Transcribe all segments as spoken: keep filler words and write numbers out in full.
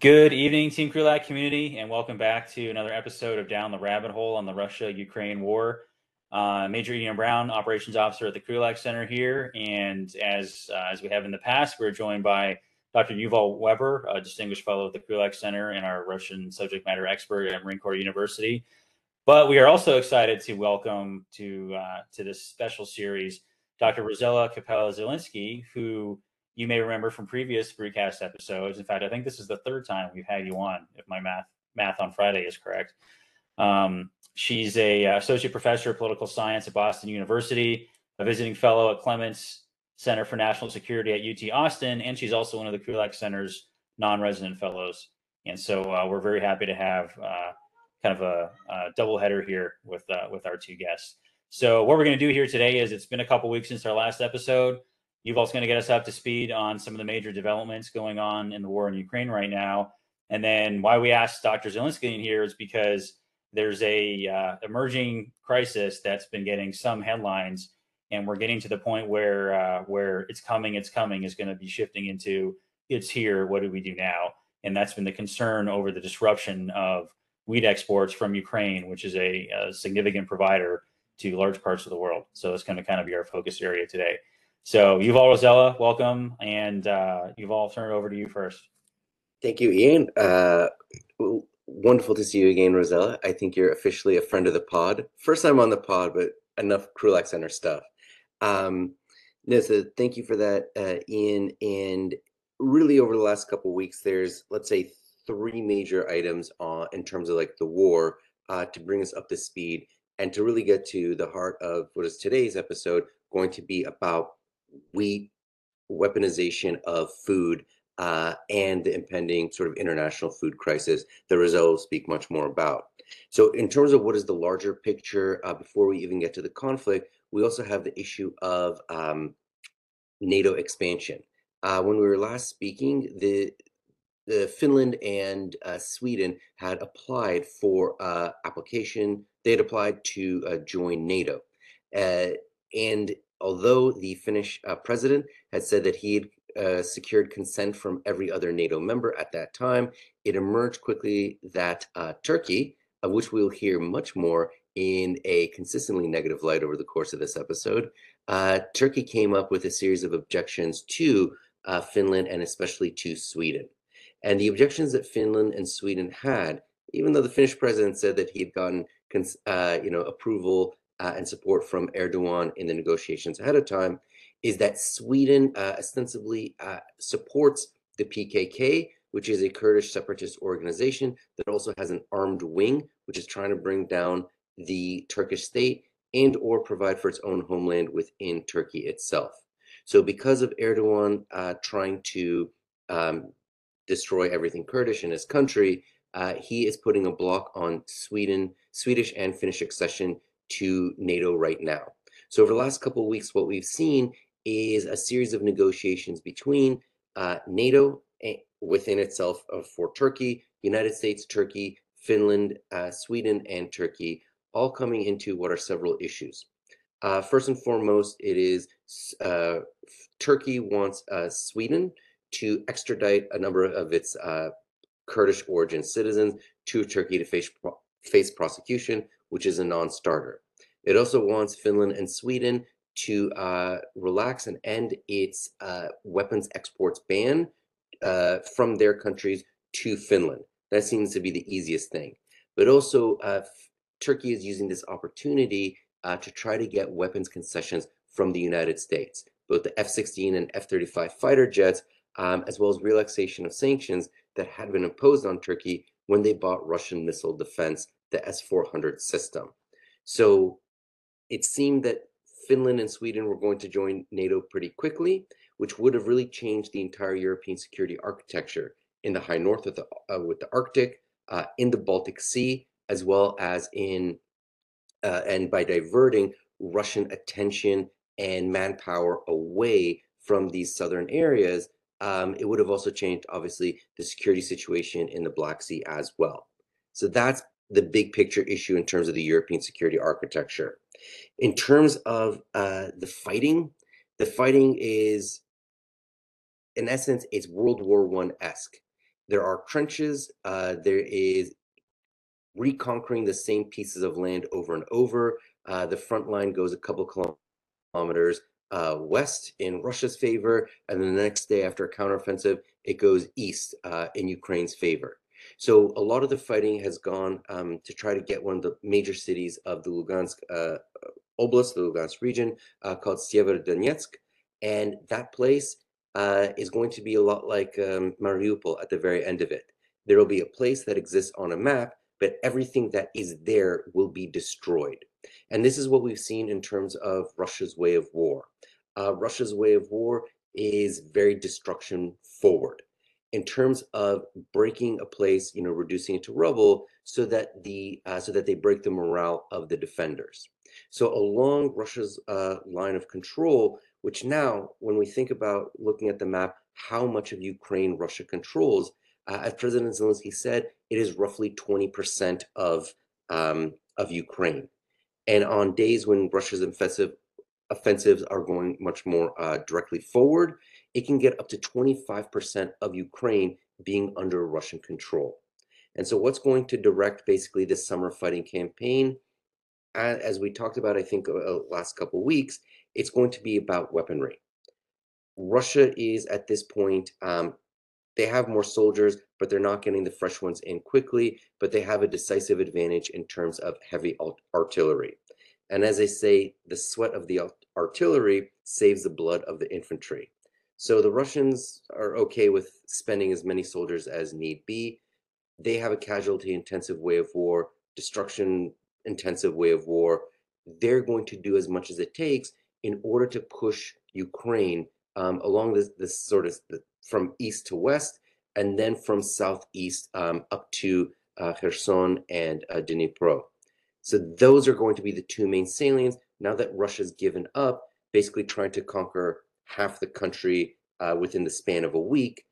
Good evening, Team Krulak community, and welcome back to another episode of Down the Rabbit Hole on the Russia-Ukraine war. Uh, Major Ian Brown, Operations Officer at the Krulak Center here, and as uh, as we have in the past, we're joined by Doctor Yuval Weber, a Distinguished Fellow at the Krulak Center and our Russian subject matter expert at Marine Corps University. But we are also excited to welcome to, uh, to this special series Doctor Rosella Cappella Zielinski, who you may remember from previous BruteCast episodes. In fact, I think this is the third time we've had you on, if my math math on Friday is correct. Um, she's a associate professor of political science at Boston University, a visiting fellow at Clements Center for National Security at U T Austin, and she's also one of the Krulak Center's non-resident fellows. And so uh, we're very happy to have uh, kind of a, a doubleheader here with uh, with our two guests. So what we're going to do here today is, it's been a couple weeks since our last episode. Yuval's going to get us up to speed on some of the major developments going on in the war in Ukraine right now. And then why we asked Doctor Zielinski in here is because there's a uh, emerging crisis that's been getting some headlines, and we're getting to the point where uh, where it's coming, it's coming is going to be shifting into it's here, what do we do now? And that's been the concern over the disruption of wheat exports from Ukraine, which is a, a significant provider to large parts of the world. So that's going to kind of be our focus area today. So Yuval, Rosella, welcome, and uh, Yuval, I'll turn it over to you first. Thank you, Ian. Uh, wonderful to see you again, Rosella. I think you're officially a friend of the pod. First time on the pod, but enough Krulak Center stuff. Um, no, so thank you for that, uh, Ian. And really, over the last couple of weeks, there's, let's say, three major items on, in terms of like the war uh, to bring us up to speed and to really get to the heart of what is today's episode going to be about. Wheat, weaponization of food, uh, and the impending sort of international food crisis that Rosella will speak much more about. So in terms of what is the larger picture, uh, before we even get to the conflict, we also have the issue of um, NATO expansion. Uh, when we were last speaking, the, the Finland and uh, Sweden had applied for uh, application. They had applied to uh, join NATO. Uh, and Although the Finnish uh, president had said that he had uh, secured consent from every other NATO member at that time, it emerged quickly that uh, Turkey, of which we'll hear much more in a consistently negative light over the course of this episode, uh, Turkey came up with a series of objections to uh, Finland and especially to Sweden. And the objections that Finland and Sweden had, even though the Finnish president said that he had gotten cons uh, you know, approval Uh, and support from Erdogan in the negotiations ahead of time, is that Sweden uh, ostensibly uh, supports the P K K, which is a Kurdish separatist organization that also has an armed wing, which is trying to bring down the Turkish state and or provide for its own homeland within Turkey itself. So because of Erdogan uh, trying to um, destroy everything Kurdish in his country, uh, he is putting a block on Sweden, Swedish and Finnish accession to NATO right now. So over the last couple of weeks, what we've seen is a series of negotiations between uh, NATO within itself for Turkey, United States, Turkey, Finland, uh, Sweden, and Turkey, all coming into what are several issues. Uh, first and foremost, it is uh, Turkey wants uh, Sweden to extradite a number of its uh, Kurdish origin citizens to Turkey to face, pro face prosecution, which is a non-starter. It also wants Finland and Sweden to uh, relax and end its uh, weapons exports ban uh, from their countries to Finland. That seems to be the easiest thing. But also, uh, Turkey is using this opportunity uh, to try to get weapons concessions from the United States, both the F sixteen and F thirty-five fighter jets, um, as well as relaxation of sanctions that had been imposed on Turkey when they bought Russian missile defense, the S four hundred system. So it seemed that Finland and Sweden were going to join NATO pretty quickly, which would have really changed the entire European security architecture in the high north with the, uh, with the Arctic, uh, in the Baltic Sea, as well as in, uh, and by diverting Russian attention and manpower away from these southern areas, um, it would have also changed, obviously, the security situation in the Black Sea as well. So that's the big picture issue in terms of the European security architecture. In terms of uh, the fighting, the fighting is, in essence, it's World War One-esque. There are trenches. Uh, there is reconquering the same pieces of land over and over. Uh, the front line goes a couple kilometers uh, west in Russia's favor, and then the next day after a counteroffensive, it goes east uh, in Ukraine's favor. So a lot of the fighting has gone um, to try to get one of the major cities of the Lugansk uh, Oblast, the Lugansk region, uh, called Severodonetsk, and that place uh, is going to be a lot like um, Mariupol at the very end of it. There will be a place that exists on a map, but everything that is there will be destroyed. And this is what we've seen in terms of Russia's way of war. Uh, Russia's way of war is very destruction forward, in terms of breaking a place, you know, reducing it to rubble, so that the uh, so that they break the morale of the defenders. So along Russia's uh, line of control, which now, when we think about looking at the map, how much of Ukraine Russia controls, uh, as President Zelensky said, it is roughly twenty percent of um, of Ukraine. And on days when Russia's offensive offensives are going much more uh, directly forward, it can get up to twenty-five percent of Ukraine being under Russian control. And so what's going to direct basically this summer fighting campaign, as we talked about, I think, uh, last couple of weeks, it's going to be about weaponry. Russia is at this point, um, they have more soldiers, but they're not getting the fresh ones in quickly, but they have a decisive advantage in terms of heavy artillery. And as they say, the sweat of the artillery saves the blood of the infantry. So the Russians are okay with spending as many soldiers as need be. They have a casualty intensive way of war, destruction intensive way of war. They're going to do as much as it takes in order to push Ukraine um, along this, this sort of the, from east to west, and then from southeast um, up to uh, Kherson and uh, Dnipro. So those are going to be the two main salients now that Russia's given up, basically trying to conquer half the country uh, within the span of a week.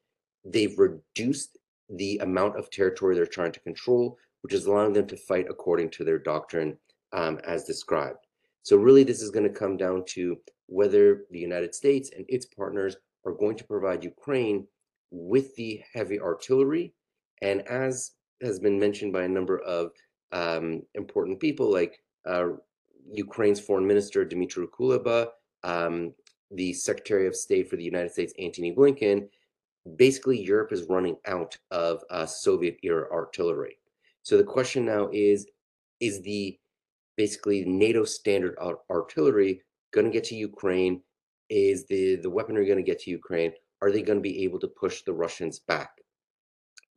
They've reduced the amount of territory they're trying to control, which is allowing them to fight according to their doctrine um, as described. So really, this is going to come down to whether the United States and its partners are going to provide Ukraine with the heavy artillery. And as has been mentioned by a number of um, important people, like uh, Ukraine's Foreign Minister, Dmitry Kuleba, um, the Secretary of State for the United States, Antony Blinken, basically Europe is running out of uh, Soviet-era artillery. So the question now is, is the basically NATO standard art artillery going to get to Ukraine? Is the, the weaponry going to get to Ukraine? Are they going to be able to push the Russians back?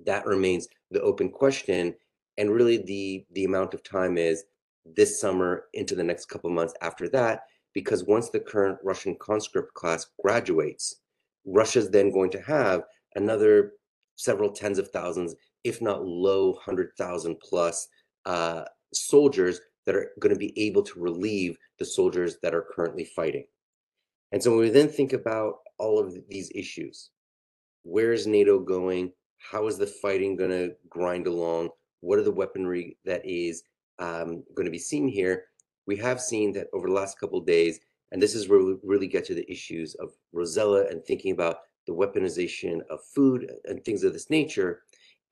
That remains the open question. And really the, the amount of time is this summer into the next couple months after that, because once the current Russian conscript class graduates, Russia's then going to have another several tens of thousands, if not low hundred thousand plus uh, soldiers that are going to be able to relieve the soldiers that are currently fighting. And so when we then think about all of these issues, where is NATO going? How is the fighting going to grind along? What are the weaponry that is um, going to be seen here? We have seen that over the last couple of days, and this is where we really get to the issues of Rosella and thinking about the weaponization of food and things of this nature,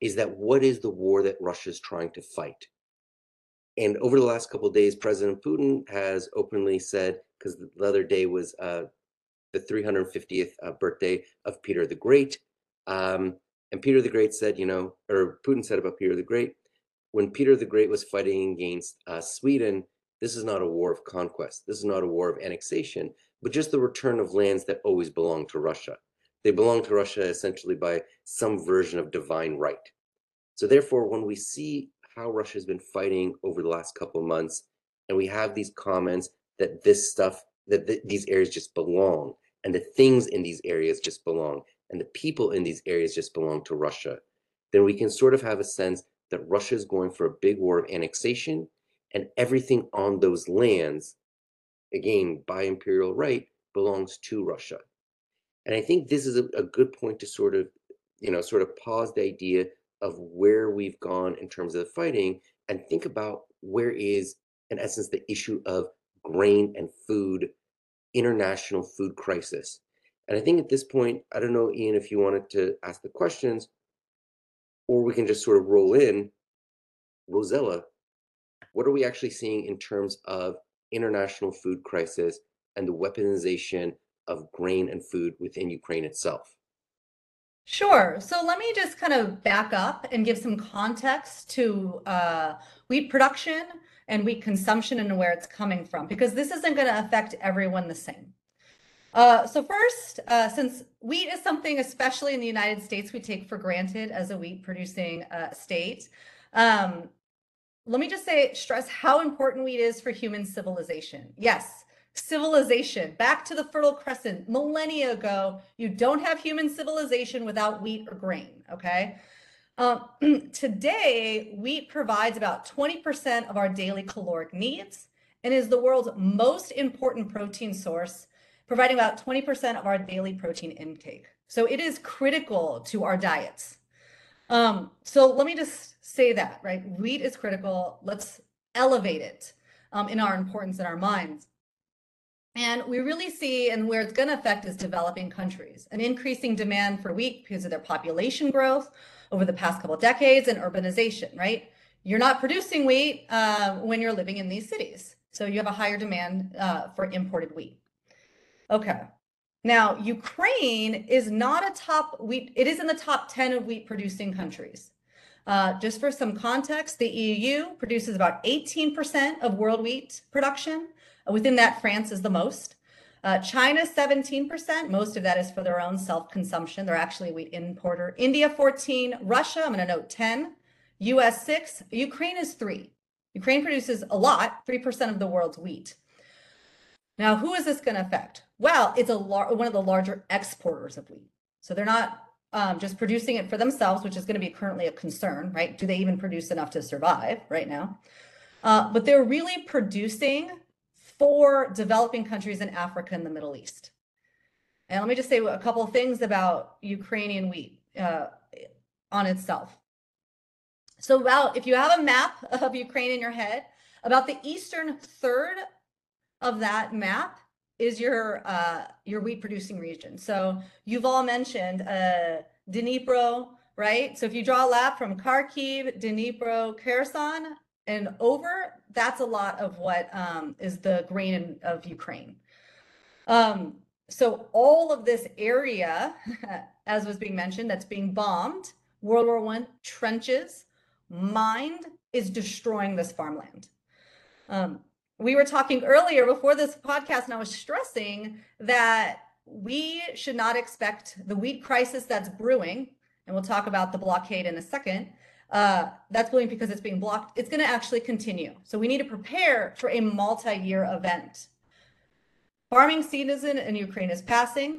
is that what is the war that Russia is trying to fight? And over the last couple of days, President Putin has openly said, because the other day was uh, the three hundred fiftieth uh, birthday of Peter the Great. Um, and Peter the Great said, you know, or Putin said about Peter the Great, when Peter the Great was fighting against uh, Sweden, this is not a war of conquest. This is not a war of annexation, but just the return of lands that always belonged to Russia. They belong to Russia essentially by some version of divine right. So therefore, when we see how Russia has been fighting over the last couple of months, and we have these comments that this stuff, that th these areas just belong, and the things in these areas just belong, and the people in these areas just belong to Russia, then we can sort of have a sense that Russia is going for a big war of annexation, and everything on those lands, again, by imperial right, belongs to Russia. And I think this is a, a good point to sort of, you know, sort of pause the idea of where we've gone in terms of the fighting and think about where is, in essence, the issue of grain and food, international food crisis. And I think at this point, I don't know, Ian, if you wanted to ask the questions, or we can just sort of roll in, Rosella, what are we actually seeing in terms of international food crisis and the weaponization of grain and food within Ukraine itself? Sure. So let me just kind of back up and give some context to uh, wheat production and wheat consumption and where it's coming from, because this isn't going to affect everyone the same. Uh, so first, uh, since wheat is something, especially in the United States, we take for granted as a wheat producing uh, state, um, let me just say, stress how important wheat is for human civilization. Yes. Civilization, back to the Fertile Crescent, millennia ago. You don't have human civilization without wheat or grain, okay? Uh, today, wheat provides about twenty percent of our daily caloric needs and is the world's most important protein source, providing about twenty percent of our daily protein intake. So it is critical to our diets. Um, so let me just say that, right? Wheat is critical. Let's elevate it um, in our importance in our minds. And we really see, and where it's going to affect is developing countries, an increasing demand for wheat because of their population growth over the past couple of decades and urbanization, right? You're not producing wheat uh, when you're living in these cities. So you have a higher demand uh, for imported wheat. Okay. Now, Ukraine is not a top wheat, it is in the top ten of wheat producing countries. Uh, just for some context, the E U produces about eighteen percent of world wheat production. Within that, France is the most. Uh, China, seventeen percent. Most of that is for their own self-consumption. They're actually a wheat importer. India, fourteen. Russia, I'm going to note ten. U S, six. Ukraine is three. Ukraine produces a lot, three percent of the world's wheat. Now, who is this going to affect? Well, it's a lar- one of the larger exporters of wheat. So they're not um, just producing it for themselves, which is going to be currently a concern, right? Do they even produce enough to survive right now? Uh, but they're really producing for developing countries in Africa and the Middle East. And let me just say a couple of things about Ukrainian wheat uh, on itself. So about, if you have a map of Ukraine in your head, about the eastern third of that map is your, uh, your wheat producing region. So you've all mentioned uh, Dnipro, right? So if you draw a map from Kharkiv, Dnipro, Kherson, and over, that's a lot of what um, is the grain in, of Ukraine. Um, so all of this area, as was being mentioned, that's being bombed, World War One trenches, mined, is destroying this farmland. Um, we were talking earlier before this podcast, and I was stressing that we should not expect the wheat crisis that's brewing, and we'll talk about the blockade in a second, Uh, that's going because it's being blocked. It's going to actually continue. So we need to prepare for a multi-year event. Farming season in Ukraine is passing.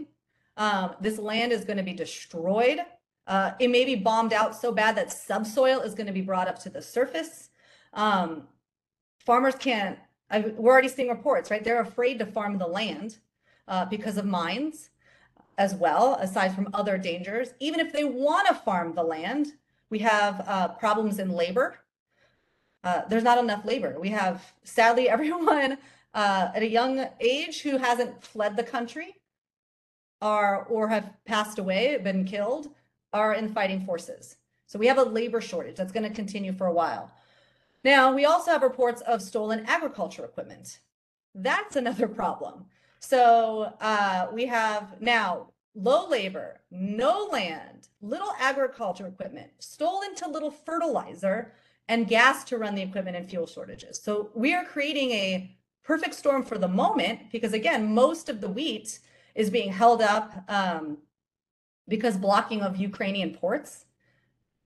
Um, this land is going to be destroyed. Uh, it may be bombed out so bad that subsoil is going to be brought up to the surface. Um, farmers can't, I, we're already seeing reports, right? They're afraid to farm the land uh, because of mines as well, aside from other dangers. Even if they want to farm the land, we have uh, problems in labor. Uh, there's not enough labor. We have, sadly, everyone uh, at a young age who hasn't fled the country are, or have passed away, been killed, are in fighting forces. So we have a labor shortage that's going to continue for a while. Now, we also have reports of stolen agriculture equipment. That's another problem. So uh, we have now low labor, no land, little agriculture equipment, stolen to little fertilizer and gas to run the equipment and fuel shortages. So we are creating a perfect storm for the moment because, again, most of the wheat is being held up um, because blocking of Ukrainian ports.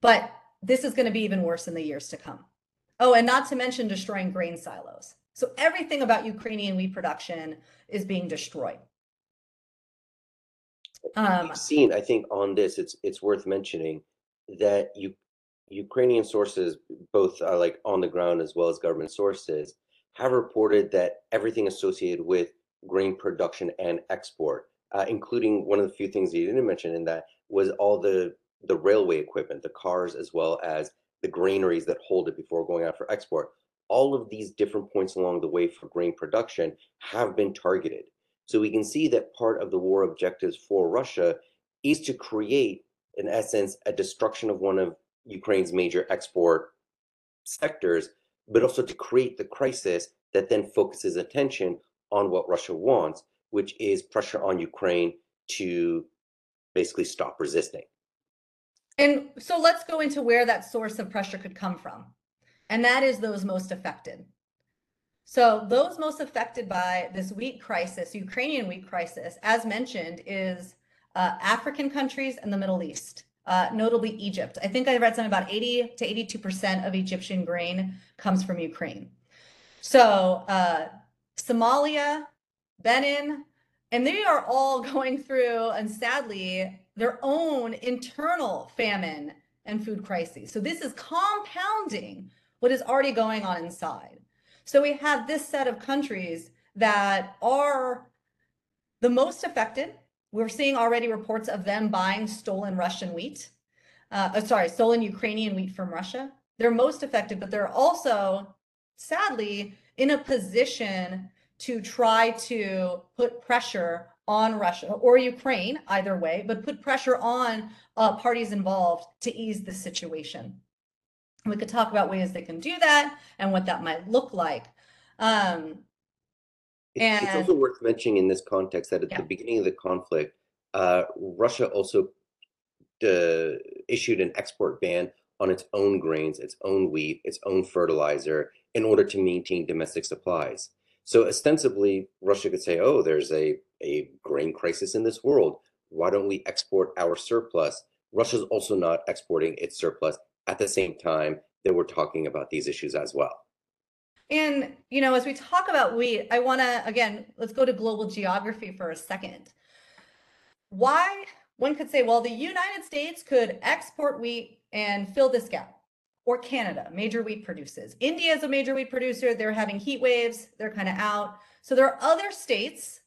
But this is going to be even worse in the years to come. Oh, and not to mention destroying grain silos. So everything about Ukrainian wheat production is being destroyed. Um, We've seen, I think, on this, it's it's worth mentioning that you, Ukrainian sources, both uh, like on the ground as well as government sources, have reported that everything associated with grain production and export, uh, including one of the few things that you didn't mention in that was all the the railway equipment, the cars, as well as the granaries that hold it before going out for export. All of these different points along the way for grain production have been targeted. So we can see that part of the war objectives for Russia is to create, in essence, a destruction of one of Ukraine's major export sectors, but also to create the crisis that then focuses attention on what Russia wants, which is pressure on Ukraine to basically stop resisting. And so let's go into where that source of pressure could come from. And that is those most affected. So those most affected by this wheat crisis, Ukrainian wheat crisis, as mentioned, is uh, African countries and the Middle East, uh, notably Egypt. I think I read something about eighty to eighty-two percent of Egyptian grain comes from Ukraine. So uh, Somalia, Benin, and they are all going through, and sadly, their own internal famine and food crises. So this is compounding what is already going on inside. So we have this set of countries that are the most affected. We're seeing already reports of them buying stolen Russian wheat, uh, sorry, stolen Ukrainian wheat from Russia. They're most affected, but they're also, sadly, in a position to try to put pressure on Russia or Ukraine, either way, but put pressure on uh, parties involved to ease the situation. We could talk about ways they can do that and what that might look like. Um, and it's also worth mentioning in this context that at yeah. the beginning of the conflict, uh, Russia also uh, issued an export ban on its own grains, its own wheat, its own fertilizer, in order to maintain domestic supplies. So ostensibly, Russia could say, oh, there's a, a grain crisis in this world. Why don't we export our surplus? Russia's also not exporting its surplus at the same time that we're talking about these issues as well. And, you know, as we talk about wheat, I want to, again, let's go to global geography for a second. Why? One could say, well, the United States could export wheat and fill this gap. Or Canada, major wheat producers. India is a major wheat producer. They're having heat waves. They're kind of out. So there are other states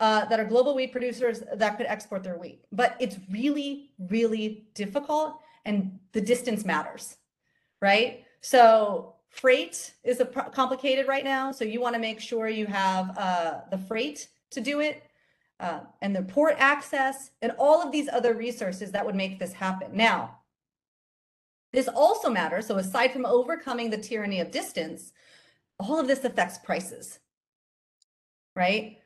uh, that are global wheat producers that could export their wheat. But it's really, really difficult. And the distance matters, right? So freight is a pr- complicated right now. So you want to make sure you have uh, the freight to do it, uh, and the port access, and all of these other resources that would make this happen. Now, this also matters. So aside from overcoming the tyranny of distance, all of this affects prices, right?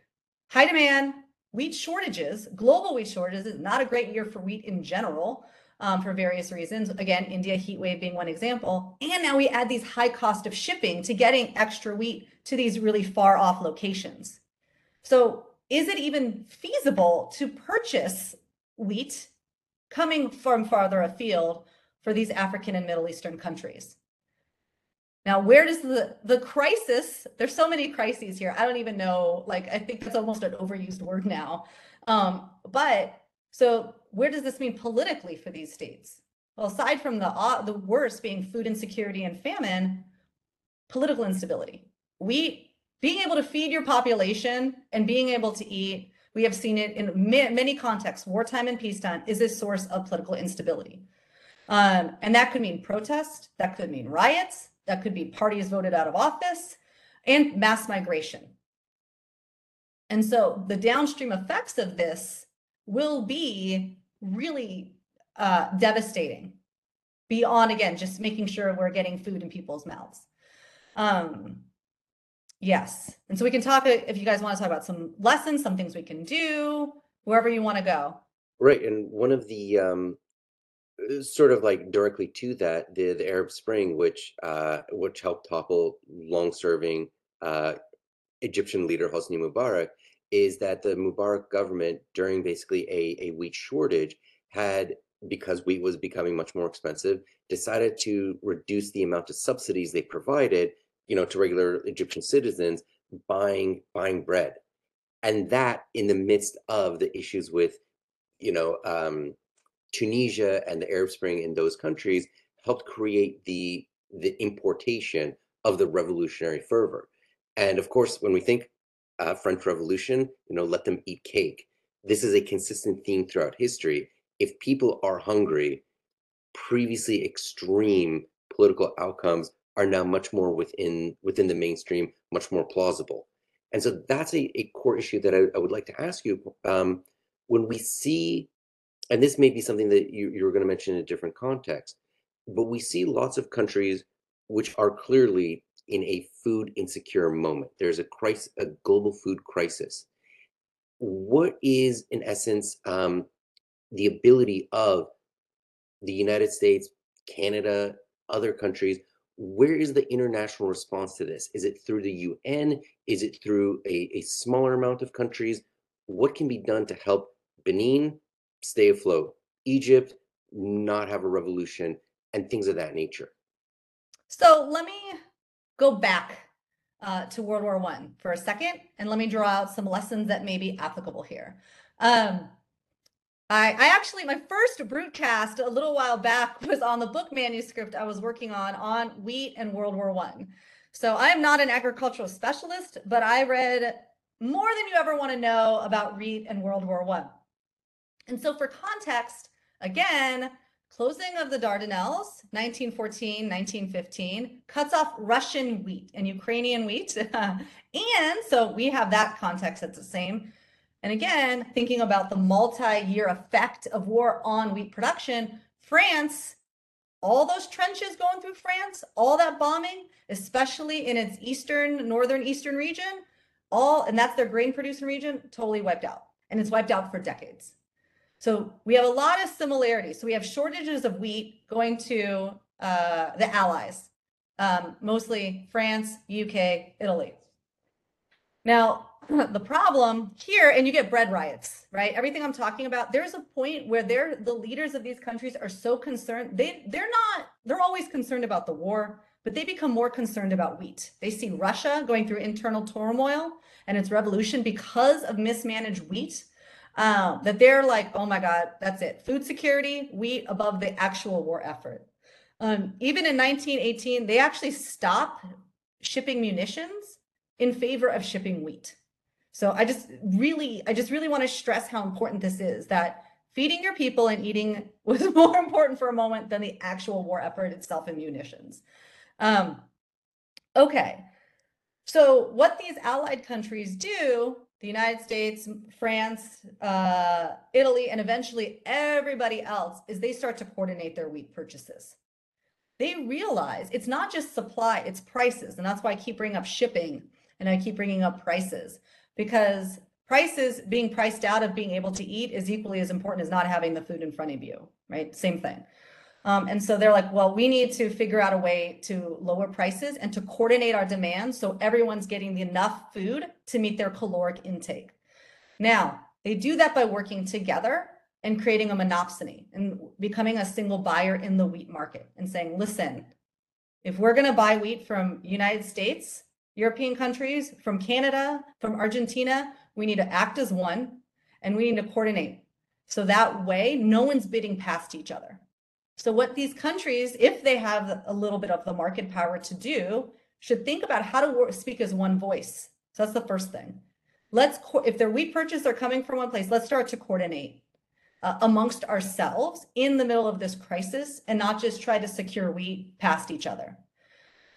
High demand, wheat shortages, global wheat shortages. Is not a great year for wheat in general, um, for various reasons. Again, India heat wave being one example. And now we add these high cost of shipping to getting extra wheat to these really far off locations. So is it even feasible to purchase wheat coming from farther afield for these African and Middle Eastern countries? Now, where does the, the crisis, there's so many crises here, I don't even know, like, I think that's almost an overused word now. Um, but, so where does this mean politically for these states? Well, aside from the, uh, the worst being food insecurity and famine, political instability. We, being able to feed your population and being able to eat, we have seen it in ma- many contexts, wartime and peacetime, is a source of political instability. Um, and that could mean protest, that could mean riots, that could be parties voted out of office, and mass migration. And so the downstream effects of this will be really uh, devastating, beyond, again, just making sure we're getting food in people's mouths. Um, yes. And so we can talk, if you guys want to talk about some lessons, some things we can do, wherever you want to go. Right. And one of the... Um... sort of like directly to that, the, the Arab Spring, which uh, which helped topple long-serving uh, Egyptian leader Hosni Mubarak, is that the Mubarak government, during basically a, a wheat shortage, had, because wheat was becoming much more expensive, decided to reduce the amount of subsidies they provided, you know, to regular Egyptian citizens buying buying bread, and that in the midst of the issues with, you know. Um, Tunisia and the Arab Spring in those countries helped create the the importation of the revolutionary fervor. And of course, when we think uh, French Revolution, you know, let them eat cake. This is a consistent theme throughout history. If people are hungry, previously extreme political outcomes are now much more within within the mainstream, much more plausible. And so that's a, a core issue that I, I would like to ask you. Um, when we see And this may be something that you, you were going to mention in a different context. But we see lots of countries which are clearly in a food insecure moment. There's a crisis, a global food crisis. What is, in essence, um, the ability of the United States, Canada, other countries? Where is the international response to this? Is it through the U N? Is it through a, a smaller amount of countries? What can be done to help Benin stay afloat, Egypt not have a revolution, and things of that nature? So let me go back uh, to World War One for a second, and let me draw out some lessons that may be applicable here. Um, I, I actually, my first BruteCast a little while back was on the book manuscript I was working on, on wheat and World War One. So I'm not an agricultural specialist, but I read more than you ever want to know about wheat and World War One. And so for context, again, closing of the Dardanelles, nineteen fourteen, nineteen fifteen, cuts off Russian wheat and Ukrainian wheat. And so we have that context that's the same. And again, thinking about the multi-year effect of war on wheat production, France, all those trenches going through France, all that bombing, especially in its eastern, northern eastern region, all, and that's their grain producing region, totally wiped out. And it's wiped out for decades. So we have a lot of similarities. So we have shortages of wheat going to uh, the Allies, um, mostly France, U K, Italy. Now, the problem here, and you get bread riots, right? Everything I'm talking about, there's a point where they're, the leaders of these countries are so concerned. They, they're not, they're always concerned about the war, but they become more concerned about wheat. They see Russia going through internal turmoil and its revolution because of mismanaged wheat, uh, that they're like, oh my God, that's it. Food security, wheat above the actual war effort. Um, even in nineteen eighteen, they actually stopped shipping munitions in favor of shipping wheat. So I just really, I just really want to stress how important this is, that feeding your people and eating was more important for a moment than the actual war effort itself and munitions. Um, okay, so what these allied countries do, the United States, France, uh, Italy, and eventually everybody else, is they start to coordinate their wheat purchases. They realize it's not just supply, it's prices. And that's why I keep bringing up shipping and I keep bringing up prices. Because prices, being priced out of being able to eat is equally as important as not having the food in front of you, right? Same thing. Um, and so they're like, well, we need to figure out a way to lower prices and to coordinate our demand so everyone's getting enough food to meet their caloric intake. Now, they do that by working together and creating a monopsony and becoming a single buyer in the wheat market and saying, listen, if we're going to buy wheat from United States, European countries, from Canada, from Argentina, we need to act as one and we need to coordinate. So that way, no one's bidding past each other. So what these countries, if they have a little bit of the market power to do, should think about how to speak as one voice. So that's the first thing. Let's, if their wheat purchases are coming from one place, let's start to coordinate uh, amongst ourselves in the middle of this crisis and not just try to secure wheat past each other.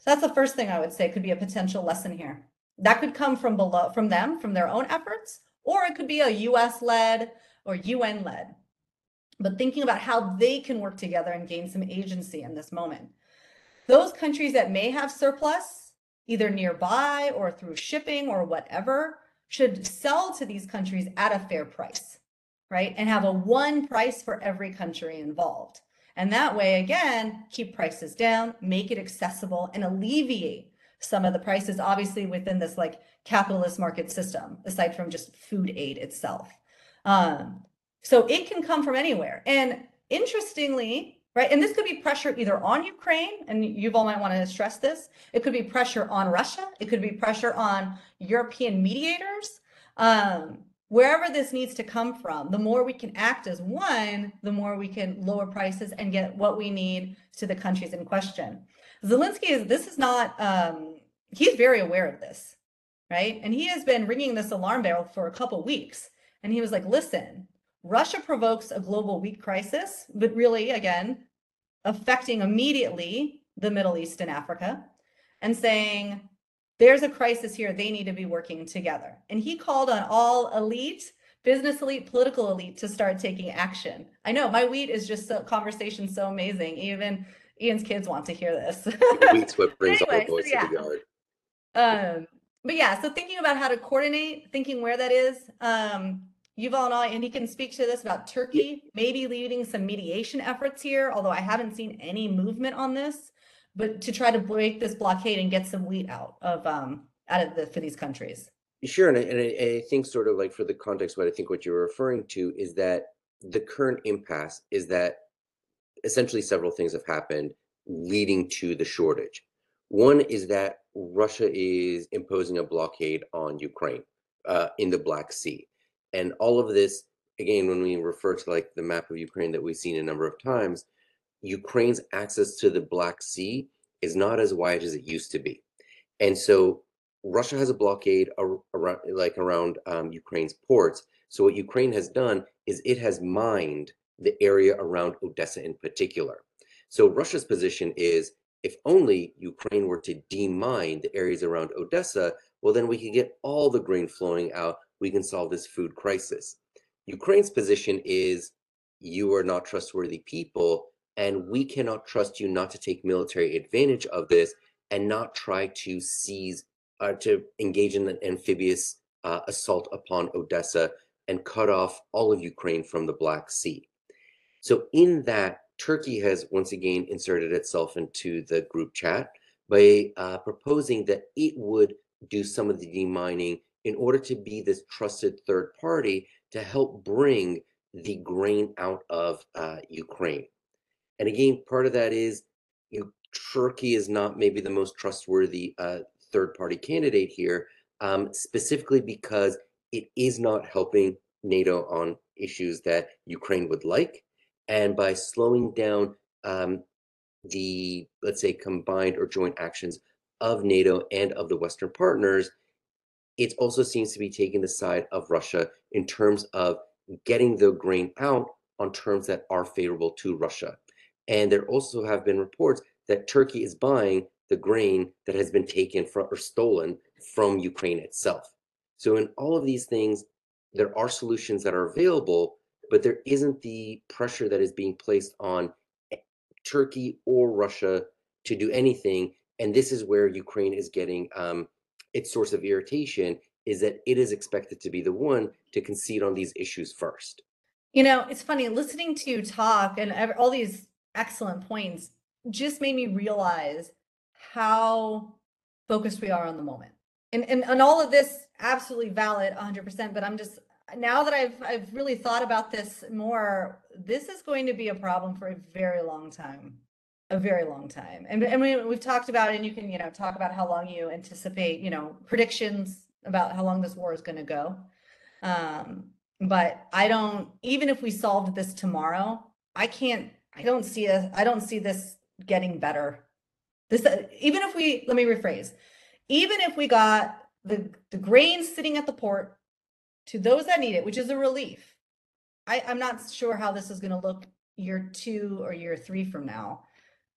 That's the first thing I would say could be a potential lesson here. That could come from below, from them, from their own efforts, or it could be a U S-led or U N-led. But thinking about how they can work together and gain some agency in this moment. Those countries that may have surplus, either nearby or through shipping or whatever, should sell to these countries at a fair price, right? And have a one price for every country involved. And that way, again, keep prices down, make it accessible, and alleviate some of the prices, obviously, within this like capitalist market system, aside from just food aid itself. Um, so it can come from anywhere. And interestingly, right, and this could be pressure either on Ukraine, and you all might want to stress this, it could be pressure on Russia, it could be pressure on European mediators. Um, Wherever this needs to come from, the more we can act as one, the more we can lower prices and get what we need to the countries in question. Zelensky is, this is not, um, he's very aware of this, right? And he has been ringing this alarm bell for a couple weeks. And he was like, listen, Russia provokes a global wheat crisis, but really, again, affecting immediately the Middle East and Africa, and saying, there's a crisis here. They need to be working together. And he called on all elite, business elite, political elite to start taking action. I know my wheat is just so, conversation so amazing. Even Ian's kids want to hear this. That's what brings anyway, all the boys so, yeah. to the yard. Um, but yeah, so thinking about how to coordinate, thinking where that is. Um, Yuval and I, and he can speak to this about Turkey, maybe leading some mediation efforts here, although I haven't seen any movement on this, but to try to break this blockade and get some wheat out of um, out of the for these countries. Sure, and I, and I think sort of like for the context, what I think what you're referring to is that the current impasse is that essentially several things have happened leading to the shortage. One is that Russia is imposing a blockade on Ukraine uh, in the Black Sea. And all of this, again, when we refer to like the map of Ukraine that we've seen a number of times, Ukraine's access to the Black Sea is not as wide as it used to be. And so Russia has a blockade around, like around um, Ukraine's ports. So what Ukraine has done is it has mined the area around Odessa in particular. So Russia's position is, if only Ukraine were to demine the areas around Odessa, well, then we could get all the grain flowing out. We can solve this food crisis. Ukraine's position is, you are not trustworthy people, and we cannot trust you not to take military advantage of this and not try to seize or uh, to engage in an amphibious uh, assault upon Odessa and cut off all of Ukraine from the Black Sea. So in that, Turkey has once again inserted itself into the group chat by uh, proposing that it would do some of the demining in order to be this trusted third party to help bring the grain out of uh, Ukraine. And again, part of that is, you know, Turkey is not maybe the most trustworthy uh, third party candidate here, um, specifically because it is not helping NATO on issues that Ukraine would like. And by slowing down um, the, let's say, combined or joint actions of NATO and of the Western partners, it also seems to be taking the side of Russia in terms of getting the grain out on terms that are favorable to Russia. And there also have been reports that Turkey is buying the grain that has been taken from or stolen from Ukraine itself. So in all of these things, there are solutions that are available, but there isn't the pressure that is being placed on Turkey or Russia to do anything. And this is where Ukraine is getting um, its source of irritation, is that it is expected to be the one to concede on these issues first. You know, it's funny, listening to you talk and all these excellent points just made me realize how focused we are on the moment. And, and, and all of this, absolutely valid, one hundred percent, but I'm just, now that I've I've really thought about this more, this is going to be a problem for a very long time, a very long time. And and we, we've talked about it, and you can, you know, talk about how long you anticipate, you know, predictions about how long this war is going to go. Um, but I don't, even if we solved this tomorrow, I can't, I don't see a, I don't see this getting better. This, uh, even if we, let me rephrase, even if we got the, the grain sitting at the port to those that need it, which is a relief, I, I'm not sure how this is going to look year two or year three from now.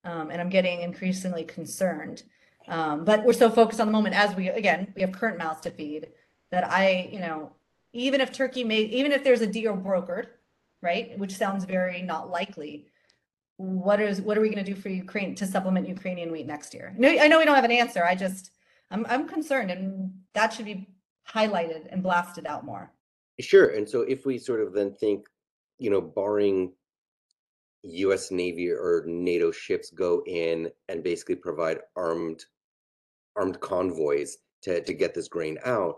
Um, and I'm getting increasingly concerned. Um, but we're so focused on the moment, as we, again, we have current mouths to feed, that I, you know, even if Turkey may, even if there's a deal brokered, right, which sounds very not likely, what is, what are we going to do for Ukraine to supplement Ukrainian wheat next year? No, I know we don't have an answer. I just, I'm, I'm concerned, and that should be highlighted and blasted out more. Sure. And so if we sort of then think, you know, barring U S Navy or NATO ships go in and basically provide armed armed convoys to, to get this grain out,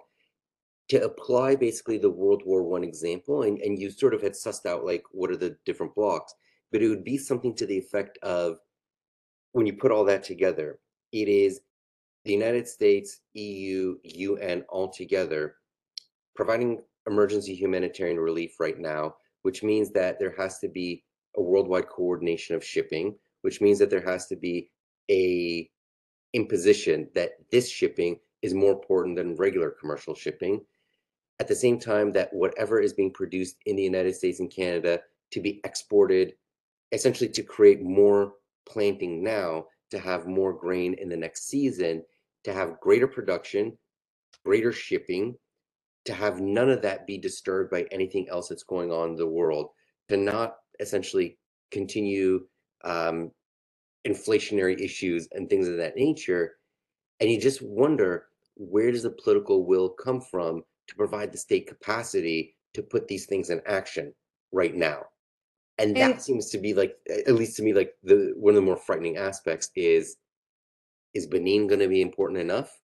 to apply basically the World War One example, and, and you sort of had sussed out like what are the different blocks, but it would be something to the effect of, when you put all that together, it is the United States, E U, U N all together providing emergency humanitarian relief right now, which means that there has to be a worldwide coordination of shipping, which means that there has to be a imposition that this shipping is more important than regular commercial shipping. At the same time, that whatever is being produced in the United States and Canada to be exported, essentially to create more planting now, to have more grain in the next season, to have greater production, greater shipping, to have none of that be disturbed by anything else that's going on in the world, to not essentially continue um, inflationary issues and things of that nature. And you just wonder, where does the political will come from to provide the state capacity to put these things in action right now? And that and, seems to be like, at least to me, like the one of the more frightening aspects is, is Benin going to be important enough?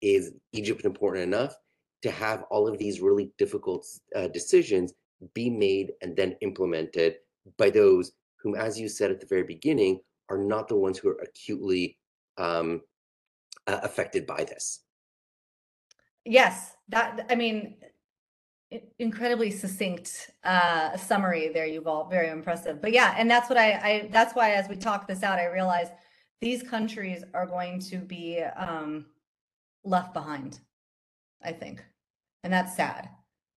Is Egypt important enough to have all of these really difficult uh, decisions be made and then implemented by those whom, as you said at the very beginning, are not the ones who are acutely um, uh, affected by this? Yes, that, I mean, incredibly succinct uh, summary there, Yuval. Very impressive. But yeah, and that's what I, I, that's why as we talk this out, I realized these countries are going to be um, left behind, I think. And that's sad.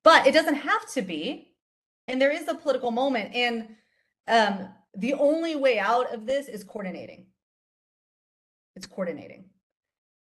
But it doesn't have to be. And there is a political moment. And um, the only way out of this is coordinating. It's coordinating.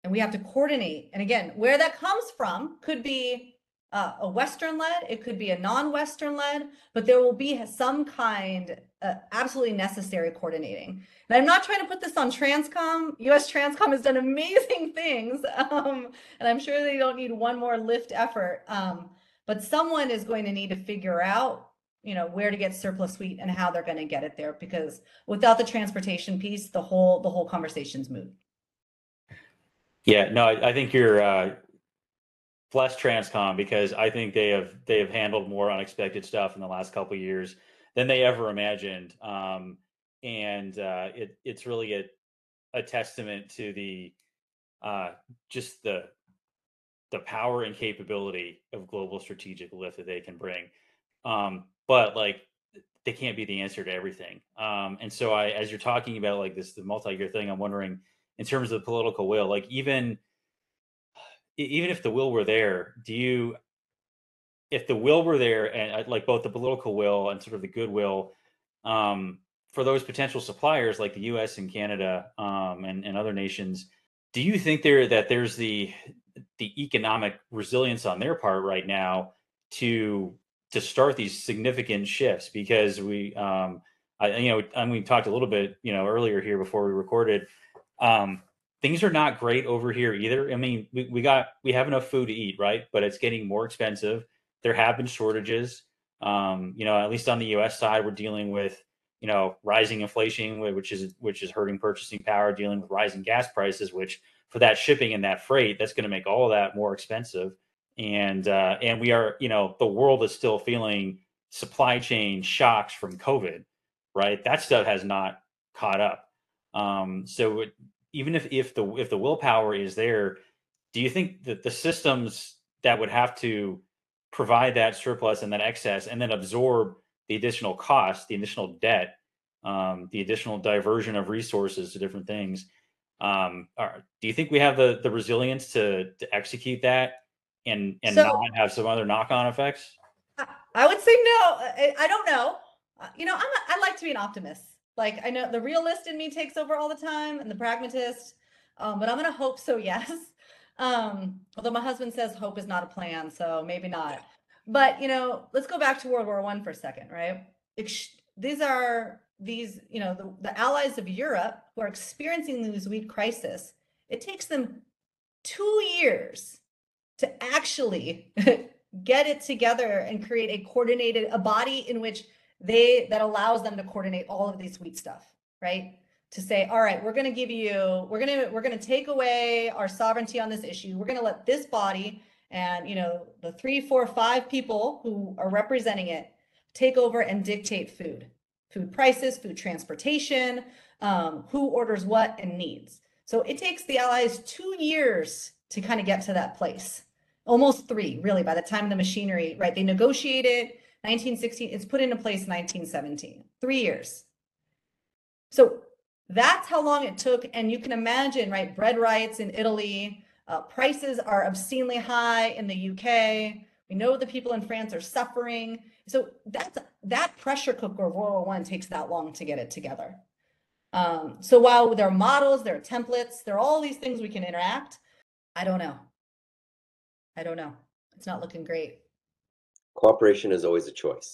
And we have to coordinate. And again, where that comes from could be Uh, a Western-led, it could be a non-Western-led, but there will be some kind, uh, absolutely necessary coordinating. And I'm not trying to put this on Transcom. U S Transcom has done amazing things, um, and I'm sure they don't need one more lift effort. Um, but someone is going to need to figure out, you know, where to get surplus wheat and how they're going to get it there, because without the transportation piece, the whole the whole conversation's moot. Yeah, no, I, I think you're. Uh... Plus Transcom, because I think they have they have handled more unexpected stuff in the last couple of years than they ever imagined, um, and uh, it it's really a a testament to the uh, just the the power and capability of global strategic lift that they can bring. Um, but like they can't be the answer to everything, um, and so I as you're talking about like this the multi-year thing, I'm wondering in terms of the political will, like even. Even if the will were there, do you, if the will were there and like both the political will and sort of the goodwill um, for those potential suppliers like the U S and Canada um, and, and other nations, do you think there that there's the the economic resilience on their part right now to to start these significant shifts? Because we, um, I, you know, and we talked a little bit, you know, earlier here before we recorded. Um, Things are not great over here either. I mean, we, we got we have enough food to eat, right? But it's getting more expensive. There have been shortages. Um, you know, at least on the U S side, we're dealing with you know rising inflation, which is which is hurting purchasing power. Dealing with rising gas prices, which for that shipping and that freight, that's going to make all of that more expensive. And uh, and we are you know the world is still feeling supply chain shocks from COVID, right? That stuff has not caught up. Um, so. It, Even if, if the if the willpower is there, do you think that the systems that would have to provide that surplus and that excess and then absorb the additional cost, the additional debt, um, the additional diversion of resources to different things, um, are, do you think we have the, the resilience to, to execute that and, and so, not have some other knock-on effects? I, I would say no. I, I don't know. You know, I'm a, I like to be an optimist. Like, I know the realist in me takes over all the time and the pragmatist, um, but I'm going to hope so, yes. Um, although my husband says hope is not a plan, so maybe not. But, you know, let's go back to World War One for a second, right? These are these, you know, the, the allies of Europe who are experiencing this wheat crisis. It takes them two years to actually get it together and create a coordinated, a body in which They that allows them to coordinate all of these wheat stuff, right? To say, all right, we're going to give you, we're going to, we're going to take away our sovereignty on this issue. We're going to let this body and, you know, the three, four, five people who are representing it take over and dictate food, food prices, food transportation, um, who orders what and needs. So it takes the allies two years to kind of get to that place, almost three, really, by the time the machinery, right? They negotiate it. nineteen sixteen, it's put into place nineteen seventeen, three years. So that's how long it took. And you can imagine, right, bread riots in Italy, uh, prices are obscenely high in the U K. We know the people in France are suffering. So that's, that pressure cooker of World War One takes that long to get it together. Um, so while there are models, there are templates, there are all these things we can interact, I don't know. I don't know. It's not looking great. Cooperation is always a choice,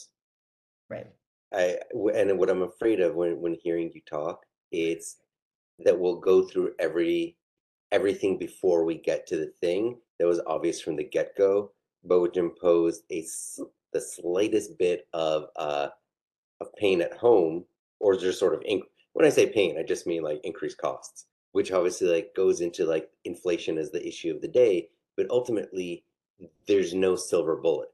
right? I and what I'm afraid of when when hearing you talk, it's that will go through every everything before we get to the thing that was obvious from the get-go, but which imposed a the slightest bit of uh of pain at home, or just sort of inc- when I say pain, I just mean like increased costs, which obviously like goes into like inflation as the issue of the day. But ultimately, there's no silver bullet.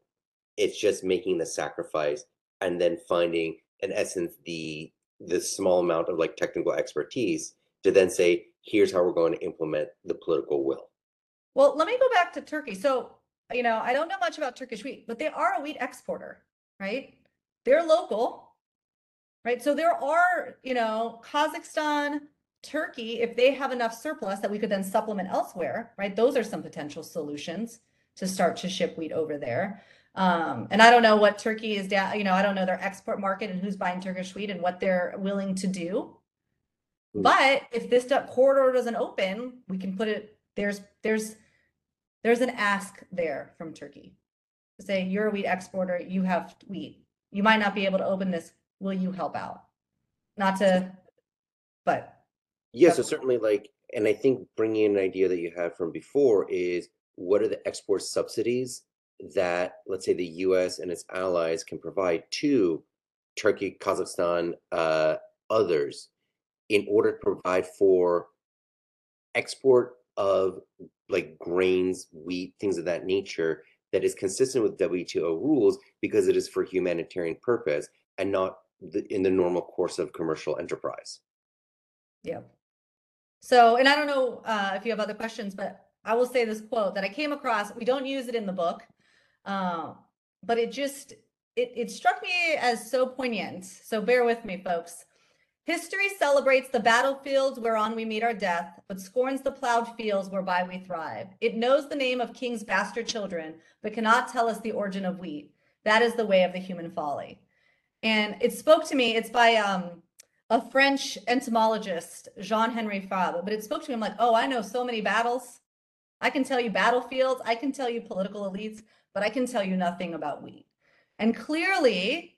It's just making the sacrifice and then finding, in essence, the the small amount of like technical expertise to then say, here's how we're going to implement the political will. Well, let me go back to Turkey. So, you know, I don't know much about Turkish wheat, but they are a wheat exporter, right? They're local, right? So there are, you know, Kazakhstan, Turkey, if they have enough surplus that we could then supplement elsewhere, right? Those are some potential solutions to start to ship wheat over there. Um, and I don't know what Turkey is down, you know, I don't know their export market and who's buying Turkish wheat and what they're willing to do. Mm. But if this corridor doesn't open, we can put it, there's, there's, there's an ask there from Turkey to say, you're a wheat exporter, you have wheat. You might not be able to open this. Will you help out? Not to, but. Yeah, so certainly like, and I think bringing in an idea that you had from before is, what are the export subsidies that, let's say, the U S and its allies can provide to Turkey, Kazakhstan, uh, others, in order to provide for export of like grains, wheat, things of that nature, that is consistent with W T O rules, because it is for humanitarian purpose and not the, in the normal course of commercial enterprise. Yeah. So, and I don't know uh, if you have other questions, but I will say this quote that I came across. We don't use it in the book, uh, but it just, it, it struck me as so poignant. So bear with me, folks. History celebrates the battlefields whereon we meet our death, but scorns the plowed fields whereby we thrive. It knows the name of king's bastard children, but cannot tell us the origin of wheat. That is the way of the human folly. And it spoke to me. It's by um, a French entomologist, Jean Henri Fabre, but it spoke to me. I'm like, oh, I know so many battles. I can tell you battlefields. I can tell you political elites, but I can tell you nothing about wheat. And clearly,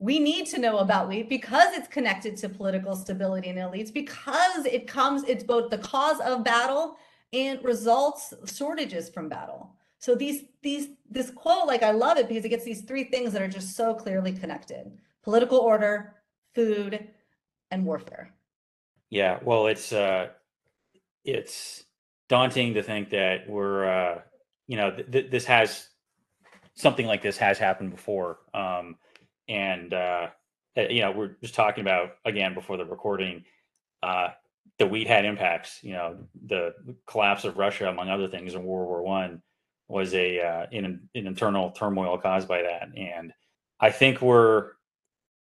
we need to know about wheat because it's connected to political stability and elites, because it comes, it's both the cause of battle and results shortages from battle. So these, these, this quote, like, I love it because it gets these three things that are just so clearly connected: political order, food, and warfare. Yeah, well, it's, uh, it's, daunting to think that we're, uh, you know, th- th- this has something like this has happened before. Um, and, uh, you know, we're just talking about, again, before the recording, uh, the wheat had impacts. You know, the collapse of Russia, among other things, in World War One was a uh, an, an internal turmoil caused by that. And I think we're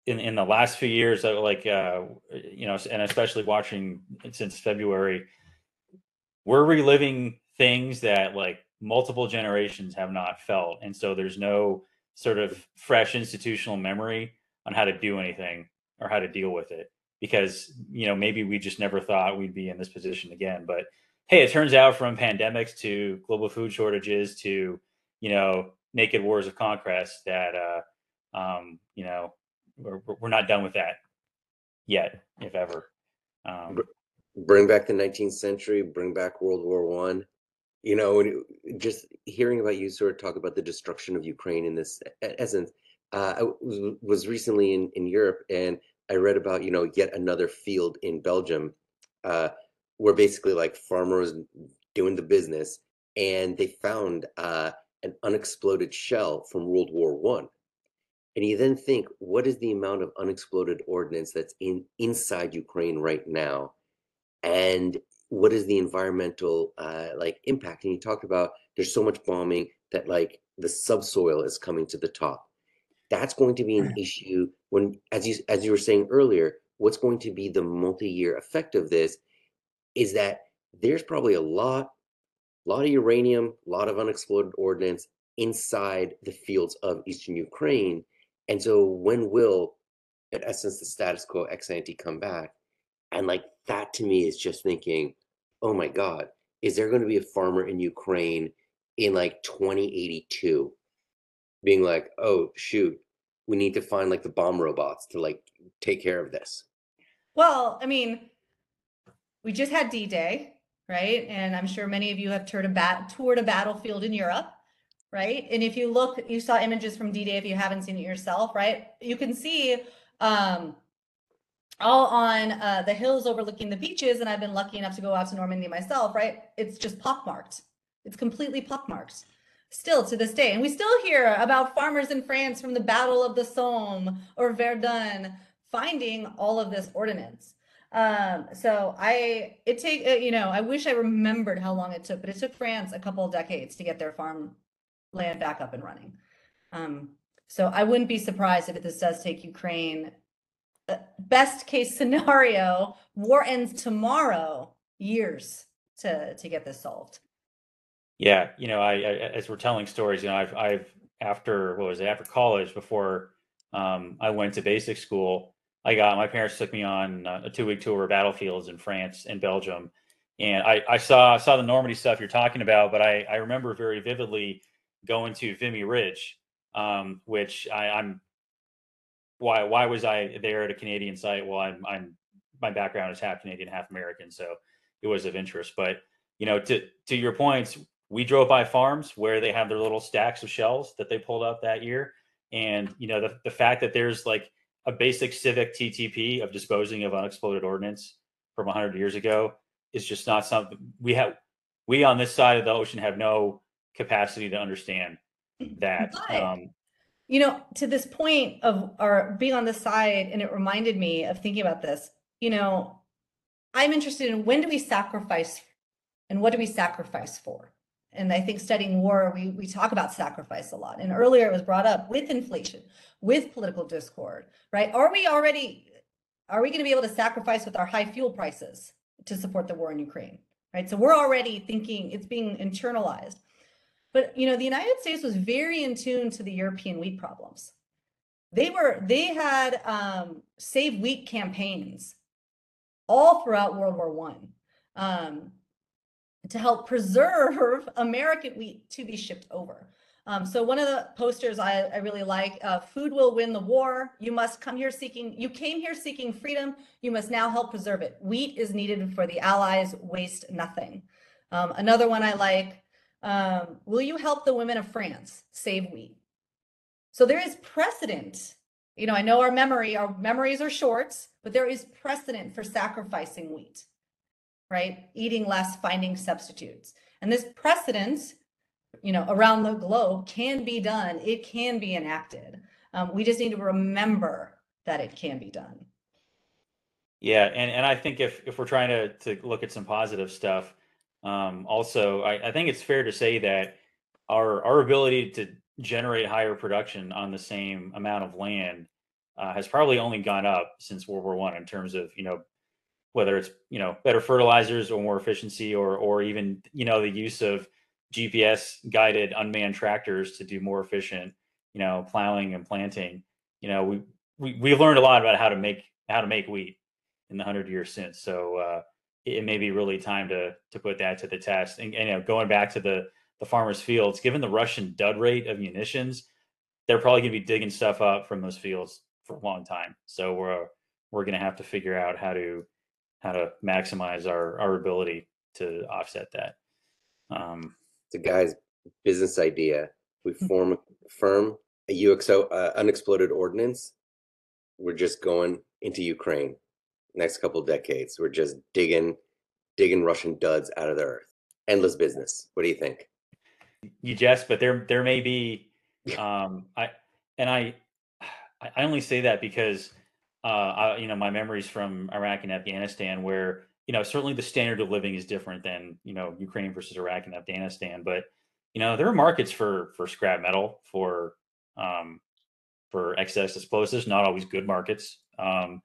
in, in the last few years, like, uh, you know, and especially watching since February, we're reliving things that like multiple generations have not felt. And so there's no sort of fresh institutional memory on how to do anything or how to deal with it, because, you know, maybe we just never thought we'd be in this position again. But hey, it turns out from pandemics to global food shortages to, you know, naked wars of conquest that, uh, um, you know, we're, we're not done with that yet, if ever. Um, Bring back the nineteenth century, bring back World War One. You know, and just hearing about you sort of talk about the destruction of Ukraine in this essence. Uh, I w- was recently in, in Europe, and I read about, you know, yet another field in Belgium uh, where basically like farmers doing the business, and they found uh, an unexploded shell from World War One. And you then think, what is the amount of unexploded ordnance that's in inside Ukraine right now? And what is the environmental uh, like impact? And you talked about there's so much bombing that like the subsoil is coming to the top. That's going to be an issue when, as you as you were saying earlier, what's going to be the multi-year effect of this is that there's probably a lot, lot of uranium, a lot of unexploded ordnance inside the fields of eastern Ukraine. And so when will, in essence, the status quo ex ante come back? And like that to me is just thinking, oh my God, is there going to be a farmer in Ukraine in like twenty eighty-two being like, oh shoot, we need to find like the bomb robots to like take care of this? Well, I mean, we just had D-Day, right? And I'm sure many of you have toured a, bat- toured a battlefield in Europe, right? And if you look, you saw images from D-Day if you haven't seen it yourself, right? You can see um, all on uh, the hills overlooking the beaches, and I've been lucky enough to go out to Normandy myself, right? It's just pockmarked. It's completely pockmarked still to this day. And we still hear about farmers in France from the Battle of the Somme or Verdun finding all of this ordnance. Um, so I, it take, you know, I wish I remembered how long it took, but it took France a couple of decades to get their farmland back up and running. Um, so I wouldn't be surprised if this does take Ukraine, best case scenario, war ends tomorrow, years to, to get this solved. Yeah. You know, I, I, as we're telling stories, you know, I've, I've, after, what was it, after college, before, um, I went to basic school, I got, my parents took me on a two week tour of battlefields in France and Belgium. And I, I saw, saw the Normandy stuff you're talking about, but I, I remember very vividly going to Vimy Ridge, um, which I, I'm, why, why was I there at a Canadian site? Well, I'm, I'm, my background is half Canadian, half American. So it was of interest, but you know, to, to your points, we drove by farms where they have their little stacks of shells that they pulled up that year. And, you know, the, the fact that there's like a basic civic T T P of disposing of unexploded ordnance from one hundred years ago is just not something we have. We on this side of the ocean have no capacity to understand that. But, um, you know, to this point of our being on this side, and it reminded me of thinking about this, you know, I'm interested in when do we sacrifice and what do we sacrifice for? And I think studying war, we, we talk about sacrifice a lot. And earlier it was brought up with inflation, with political discord, right? Are we already, are we going to be able to sacrifice with our high fuel prices to support the war in Ukraine, right? So we're already thinking it's being internalized. But, you know, the United States was very in tune to the European wheat problems. They were, they had um, save wheat campaigns all throughout World War One. Um, to help preserve American wheat to be shipped over. Um, so one of the posters I, I really like, uh, food will win the war. You must come here seeking, you came here seeking freedom. You must now help preserve it. Wheat is needed for the Allies, waste nothing. Um, another one I like, um, will you help the women of France save wheat? So there is precedent. You know, I know our memory, our memories are short, but there is precedent for sacrificing wheat. Right? Eating less, finding substitutes. And this precedent, you know, around the globe can be done. It can be enacted. Um, we just need to remember that it can be done. Yeah. And, and I think if, if we're trying to, to look at some positive stuff, um, also, I, I think it's fair to say that our, our ability to generate higher production on the same amount of land uh, has probably only gone up since World War One in terms of, you know, whether it's, you know, better fertilizers or more efficiency or, or even, you know, the use of G P S guided unmanned tractors to do more efficient, you know, plowing and planting. You know, we, we, we've learned a lot about how to make, how to make wheat in the hundred years since. So uh, it, it may be really time to, to put that to the test. And, and you know, going back to the, the farmers' fields, given the Russian dud rate of munitions, they're probably gonna be digging stuff up from those fields for a long time. So we're, we're going to have to figure out how to, how to maximize our, our ability to offset that. Um, it's a guy's business idea. We form a firm, a U X O, uh, unexploded ordnance. We're just going into Ukraine. Next couple of decades, we're just digging, digging Russian duds out of the earth. Endless business. What do you think? You jest, but there, there may be, um, I, and I, I only say that because Uh, I, you know, my memories from Iraq and Afghanistan, where, you know, certainly the standard of living is different than, you know, Ukraine versus Iraq and Afghanistan. But, you know, there are markets for for scrap metal, for um, for excess explosives, not always good markets, um,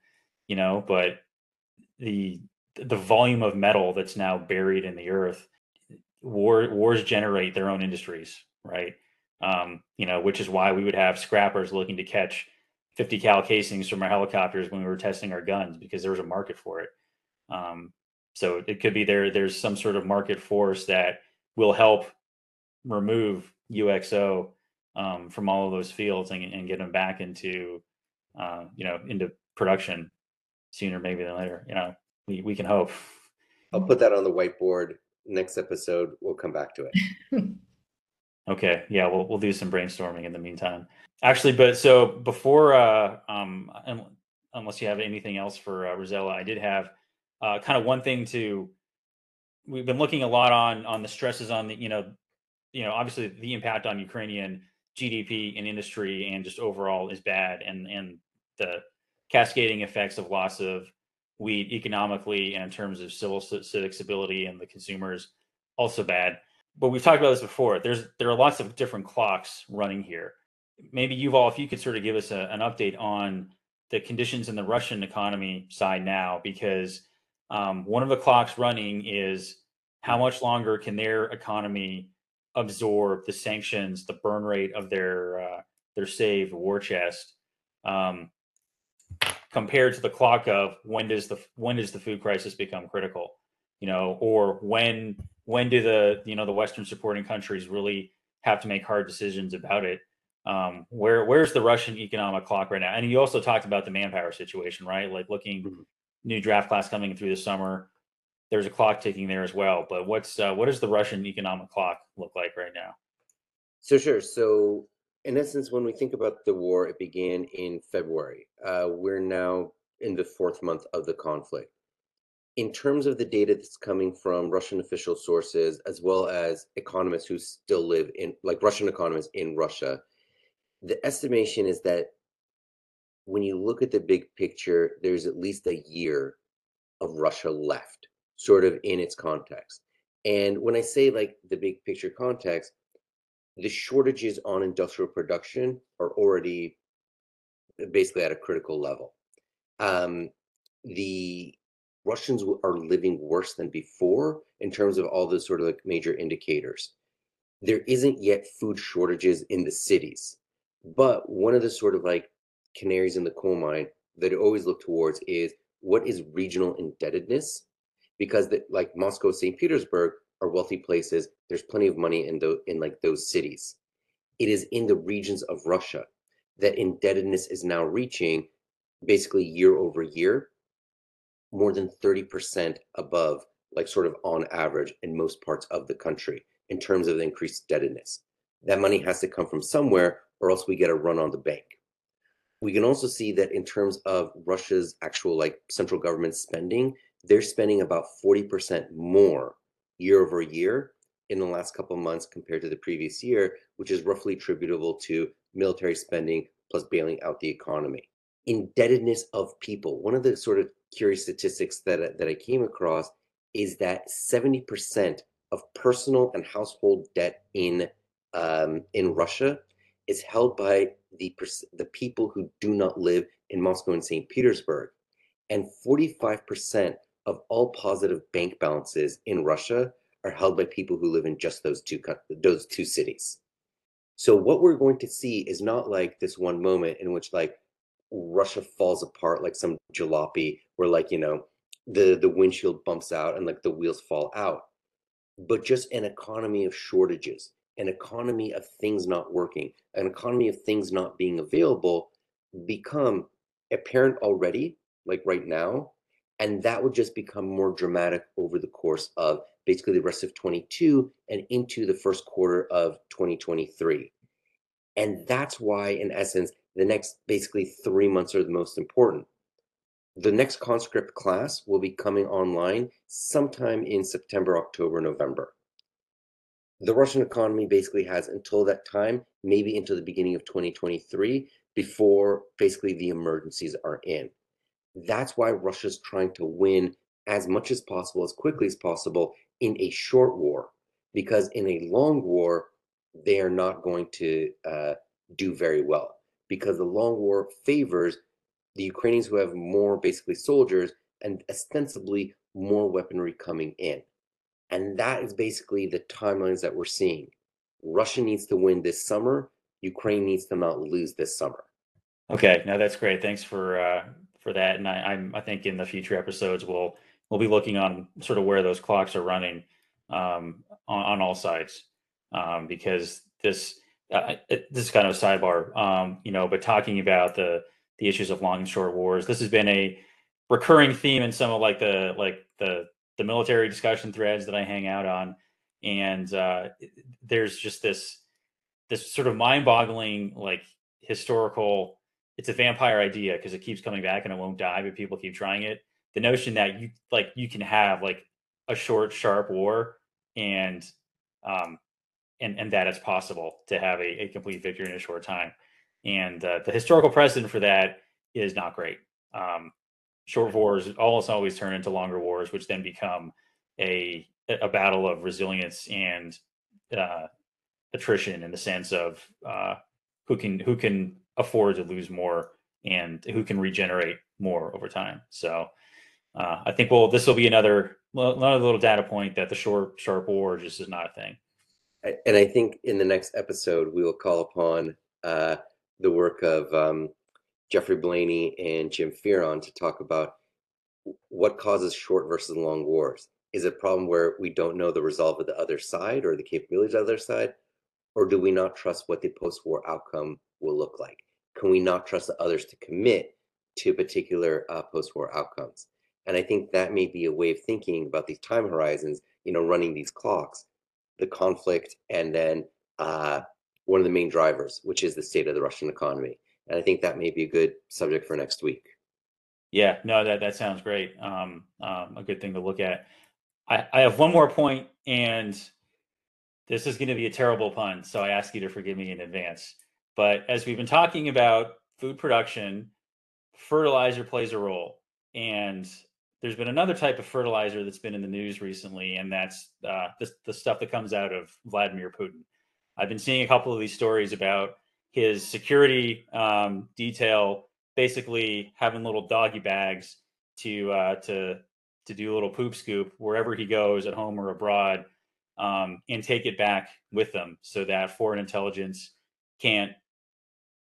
you know, but the the volume of metal that's now buried in the earth, war, wars generate their own industries. Right. Um, you know, which is why we would have scrappers looking to catch fifty cal casings from our helicopters when we were testing our guns, because there was a market for it. Um, so it could be there. There's some sort of market force that will help remove U X O um, from all of those fields and, and get them back into, uh, you know, into production sooner maybe than later. You know, we, we can hope. I'll put that on the whiteboard. Next episode, we'll come back to it. Okay. Yeah, we'll we'll do some brainstorming in the meantime. Actually, but so before, uh, um, unless you have anything else for uh, Rosella, I did have uh, kind of one thing to. We've been looking a lot on on the stresses on the you know, you know obviously the impact on Ukrainian G D P and industry and just overall is bad, and and the cascading effects of loss of wheat economically and in terms of civil civic stability and the consumers also bad. But we've talked about this before. There's there are lots of different clocks running here. Maybe Yuval, if you could sort of give us a, an update on the conditions in the Russian economy side now, because um, one of the clocks running is how much longer can their economy absorb the sanctions, the burn rate of their uh, their saved war chest, um, compared to the clock of when does the when does the food crisis become critical, you know, or when when do the you know the Western supporting countries really have to make hard decisions about it. Um, where where's the Russian economic clock right now? And you also talked about the manpower situation, right? Like looking mm-hmm. new draft class coming through the summer. There's a clock ticking there as well. But what's uh, what does the Russian economic clock look like right now? So sure. So in essence, when we think about the war, it began in February. Uh, we're now in the fourth month of the conflict. In terms of the data that's coming from Russian official sources, as well as economists who still live in, like Russian economists in Russia, the estimation is that when you look at the big picture, there's at least a year of Russia left, sort of in its context. And when I say like the big picture context, the shortages on industrial production are already basically at a critical level. Um, the Russians are living worse than before in terms of all those sort of like major indicators. There isn't yet food shortages in the cities. But one of the sort of like canaries in the coal mine that I always look towards is what is regional indebtedness, because the, like Moscow, Saint Petersburg are wealthy places. There's plenty of money in the in like those cities. It is in the regions of Russia that indebtedness is now reaching basically year over year, more than thirty percent above like sort of on average in most parts of the country in terms of the increased indebtedness. That money has to come from somewhere, or else we get a run on the bank. We can also see that in terms of Russia's actual like central government spending, they're spending about forty percent more year over year in the last couple of months compared to the previous year, which is roughly attributable to military spending plus bailing out the economy. Indebtedness of people. One of the sort of curious statistics that, that I came across is that seventy percent of personal and household debt in, um, in Russia is held by the the people who do not live in Moscow and Saint Petersburg, and forty-five percent of all positive bank balances in Russia are held by people who live in just those two those two cities. So what we're going to see is not like this one moment in which like Russia falls apart like some jalopy where like you know the the windshield bumps out and like the wheels fall out, but just an economy of shortages, an economy of things not working, an economy of things not being available, become apparent already, like right now, and that would just become more dramatic over the course of basically the rest of twenty-two and into the first quarter of twenty twenty-three. And that's why, in essence, the next basically three months are the most important. The next conscript class will be coming online sometime in September, October, November. The Russian economy basically has until that time, maybe until the beginning of twenty twenty-three, before basically the emergencies are in. That's why Russia's trying to win as much as possible, as quickly as possible in a short war, because in a long war, they are not going to uh, do very well, because the long war favors the Ukrainians who have more basically soldiers and ostensibly more weaponry coming in. And that is basically the timelines that we're seeing. Russia needs to win this summer. Ukraine needs to not lose this summer. Okay, no, that's great. Thanks for uh, for that. And I, I'm I think in the future episodes we'll we'll be looking on sort of where those clocks are running um, on, on all sides, um, because this uh, it, this is kind of a sidebar, um, you know. But talking about the the issues of long and short wars, this has been a recurring theme in some of like the like the the military discussion threads that I hang out on. And uh, there's just this this sort of mind-boggling, like, historical, it's a vampire idea because it keeps coming back and it won't die, but people keep trying it. The notion that you like you can have like a short, sharp war and um, and, and that it's possible to have a, a complete victory in a short time. And uh, the historical precedent for that is not great. Um, short wars almost always turn into longer wars, which then become a a battle of resilience and uh, attrition, in the sense of uh, who can who can afford to lose more and who can regenerate more over time. So uh, I think well, this will be another another little data point that the short, sharp war just is not a thing. And I think in the next episode we will call upon uh, the work of um, Geoffrey Blainey and Jim Fearon to talk about what causes short versus long wars. Is it a problem where we don't know the resolve of the other side or the capabilities of the other side? Or do we not trust what the post-war outcome will look like? Can we not trust the others to commit to particular uh, post-war outcomes? And I think that may be a way of thinking about these time horizons, you know, running these clocks, the conflict, and then uh, one of the main drivers, which is the state of the Russian economy. And I think that may be a good subject for next week. Yeah, no, that, that sounds great. Um, um, a good thing to look at. I have one more point, and this is going to be a terrible pun, so I ask you to forgive me in advance. But as we've been talking about food production, fertilizer plays a role. And there's been another type of fertilizer that's been in the news recently, and that's uh, the, the stuff that comes out of Vladimir Putin. I've been seeing a couple of these stories about his security um, detail basically having little doggy bags to uh, to... to do a little poop scoop wherever he goes, at home or abroad, um, and take it back with them so that foreign intelligence can't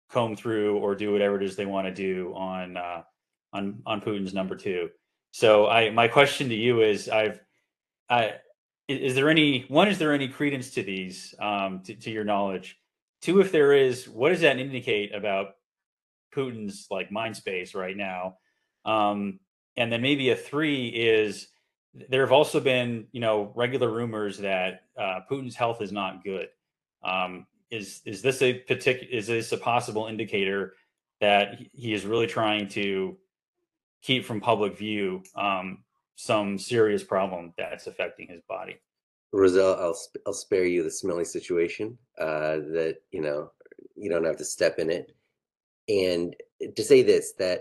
comb through or do whatever it is they want to do on, uh, on, on Putin's number two. So I, my question to you is, I've, I, is there any, one, is there any credence to these, um, to, to your knowledge? Two, if there is, what does that indicate about Putin's like mind space right now? Um, And then maybe a three is, there have also been, you know, regular rumors that uh, Putin's health is not good. Um, is is this a partic- is this a possible indicator that he is really trying to keep from public view um, some serious problem that's affecting his body? Rosella, I'll sp- I'll spare you the smelly situation uh, that you know you don't have to step in it, and to say this that.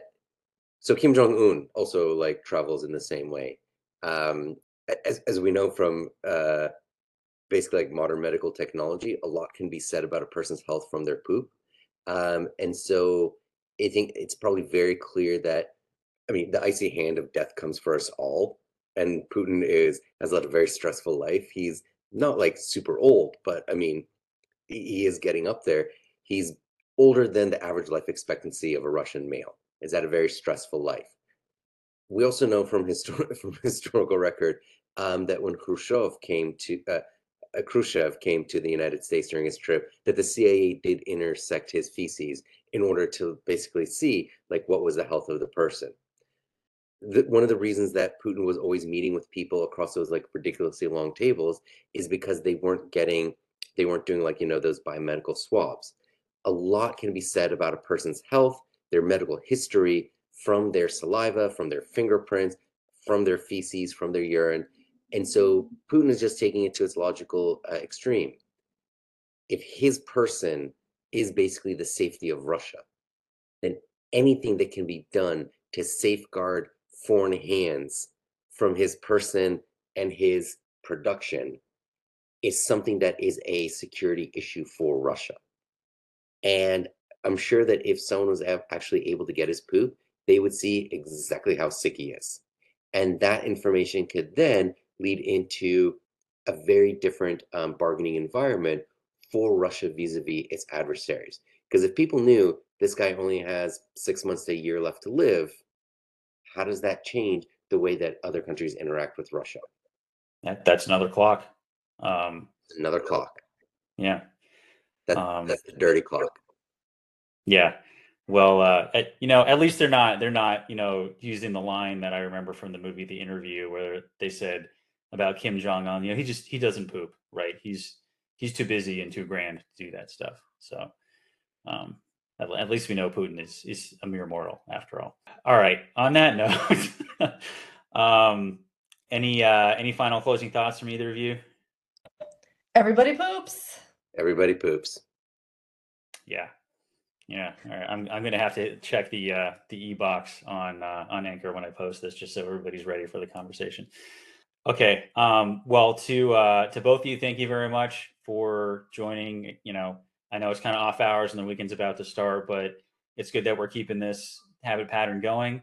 So Kim Jong-un also like travels in the same way, um, as as we know from uh, basically like modern medical technology. A lot can be said about a person's health from their poop, um, and so I think it's probably very clear that, I mean, the icy hand of death comes for us all, and Putin is has led a very stressful life. He's not like super old, but I mean, he is getting up there. He's older than the average life expectancy of a Russian male. Is that a very stressful life? We also know from histor- from historical record um, that when Khrushchev came to uh, Khrushchev came to the United States during his trip, that the C I A did intersect his feces in order to basically see like what was the health of the person. The, one of the reasons that Putin was always meeting with people across those like ridiculously long tables is because they weren't getting, they weren't doing like you know those biomedical swabs. A lot can be said about a person's health, their medical history, from their saliva, from their fingerprints, from their feces, from their urine. And so Putin is just taking it to its logical uh, extreme. If his person is basically the safety of Russia, then anything that can be done to safeguard foreign hands from his person and his production is something that is a security issue for Russia. And I'm sure that if someone was actually able to get his poop, they would see exactly how sick he is. And that information could then lead into a very different um, bargaining environment for Russia vis-a-vis its adversaries. Because if people knew this guy only has six months to a year left to live, how does that change the way that other countries interact with Russia? That, that's another clock. Um, another clock. Yeah. That, um, that's the dirty clock. Yeah. well, uh, at, you know, at least they're not, they're not, you know, using the line that I remember from the movie, The Interview, where they said about Kim Jong-un, you know, he just, he doesn't poop, right? He's, he's too busy and too grand to do that stuff. So um, at, at least we know Putin is, is a mere mortal after all. All right. On that note, um, any, uh, any final closing thoughts from either of you? Everybody poops. Everybody poops. Yeah. Yeah. All right. I'm I'm gonna have to check the uh the e-box on uh on Anchor when I post this, just so everybody's ready for the conversation. Okay. Um well to uh to both of you, thank you very much for joining. You know, I know it's kind of off hours and the weekend's about to start, but it's good that we're keeping this habit pattern going.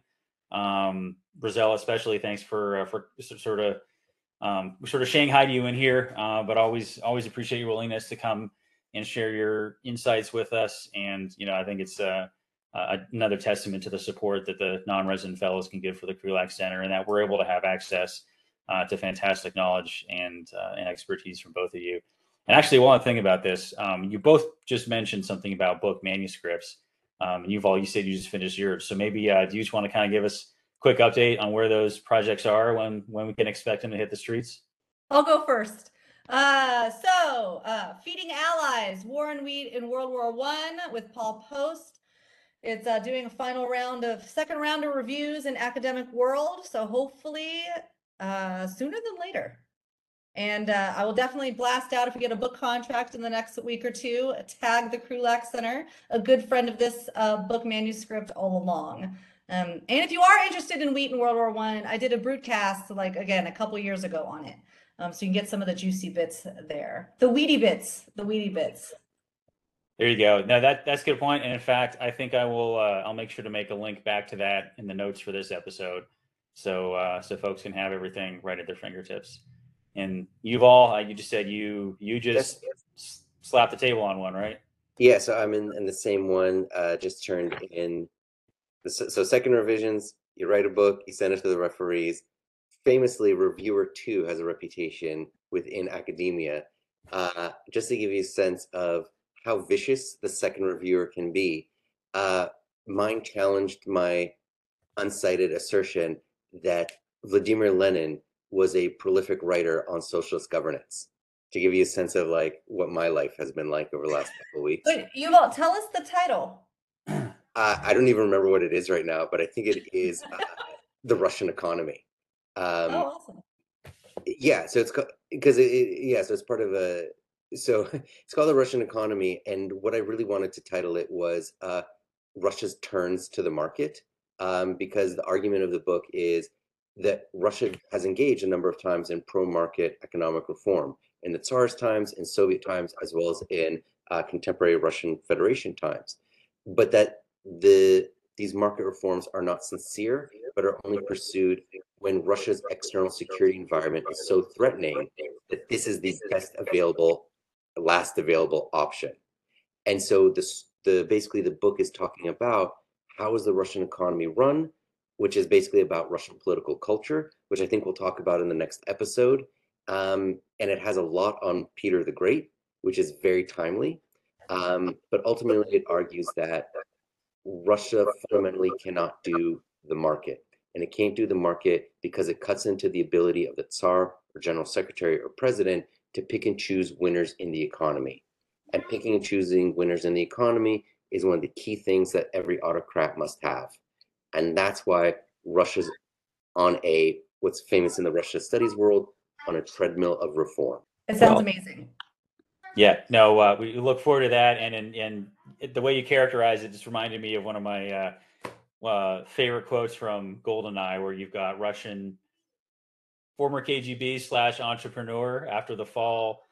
Um Rosella, especially thanks for uh, for sort of um sort of saying hi to you in here, uh, but always always appreciate your willingness to come and share your insights with us. And, you know, I think it's uh, uh, another testament to the support that the non-resident fellows can give for the Krulak Center, and that we're able to have access uh, to fantastic knowledge and, uh, and expertise from both of you. And actually, one thing about this, um, you both just mentioned something about book manuscripts. Um, and you've all, you said you just finished yours. So maybe uh, do you just want to kind of give us a quick update on where those projects are, when, when we can expect them to hit the streets? I'll go first. Uh, so, uh, Feeding Allies, War and Wheat in World War One with Paul Post. It's uh, doing a final round of second round of reviews in Academic World. So hopefully uh, sooner than later. And uh, I will definitely blast out if we get a book contract in the next week or two, tag the Krulak Center, a good friend of this uh, book manuscript all along. Um, and if you are interested in wheat in World War One, I, I did a BruteCast, like again, a couple years ago on it. Um, so you can get some of the juicy bits there. The weedy bits, the weedy bits. There you go. No, that, that's a good point. And in fact, I think I will, uh, I'll make sure to make a link back to that in the notes for this episode. So, uh, so folks can have everything right at their fingertips. And you've all, uh, you just said you, you just yes, yes. slapped the table on one, right? Yeah. So I'm in, in the same one, uh, just turned in. The, so second revisions, you write a book, you send it to the referees. Famously, reviewer two has a reputation within academia. Uh, just to give you a sense of how vicious the second reviewer can be, uh, mine challenged my uncited assertion that Vladimir Lenin was a prolific writer on socialist governance. To give you a sense of like what my life has been like over the last couple of weeks. Wait, you won't tell us the title. Uh, I don't even remember what it is right now, but I think it is uh, The Russian Economy. Um, oh, awesome. Yeah, so it's because it, it, yeah, so it's part of a, so it's called The Russian Economy. And what I really wanted to title it was uh, Russia's Turns to the Market, um, because the argument of the book is that Russia has engaged a number of times in pro-market economic reform in the Tsar's times, in Soviet times, as well as in uh, contemporary Russian Federation times, but that the these market reforms are not sincere, but are only pursued when Russia's external security environment is so threatening that this is the best available, last available option. And so this, the basically the book is talking about how is the Russian economy run, which is basically about Russian political culture, which I think we'll talk about in the next episode. Um, and it has a lot on Peter the Great, which is very timely. Um, but ultimately it argues that Russia fundamentally cannot do the market, and it can't do the market because it cuts into the ability of the Tsar or General Secretary or President to pick and choose winners in the economy. And picking and choosing winners in the economy is one of the key things that every autocrat must have. And that's why Russia's on a, what's famous in the Russia studies world, on a treadmill of reform. It sounds well, amazing. Yeah, no, uh, we look forward to that. And, and, and the way you characterize it just reminded me of one of my uh, uh, favorite quotes from GoldenEye, where you've got Russian former K G B slash entrepreneur after the fall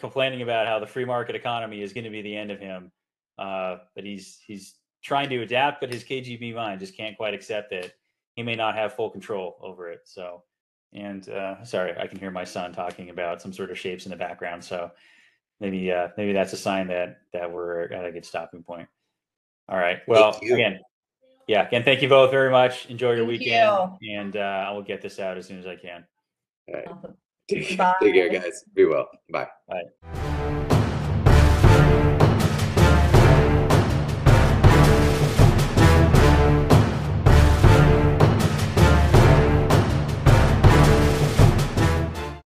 complaining about how the free market economy is going to be the end of him. Uh, but he's he's trying to adapt, but his K G B mind just can't quite accept that he may not have full control over it. So, and uh, sorry, I can hear my son talking about some sort of shapes in the background. So. Maybe uh, maybe that's a sign that that we're at a good stopping point. All right. Well, again, yeah, again, thank you both very much. Enjoy your thank weekend, you. and uh, I will get this out as soon as I can. All right. Awesome. Take care, guys. Be well. Bye. Bye.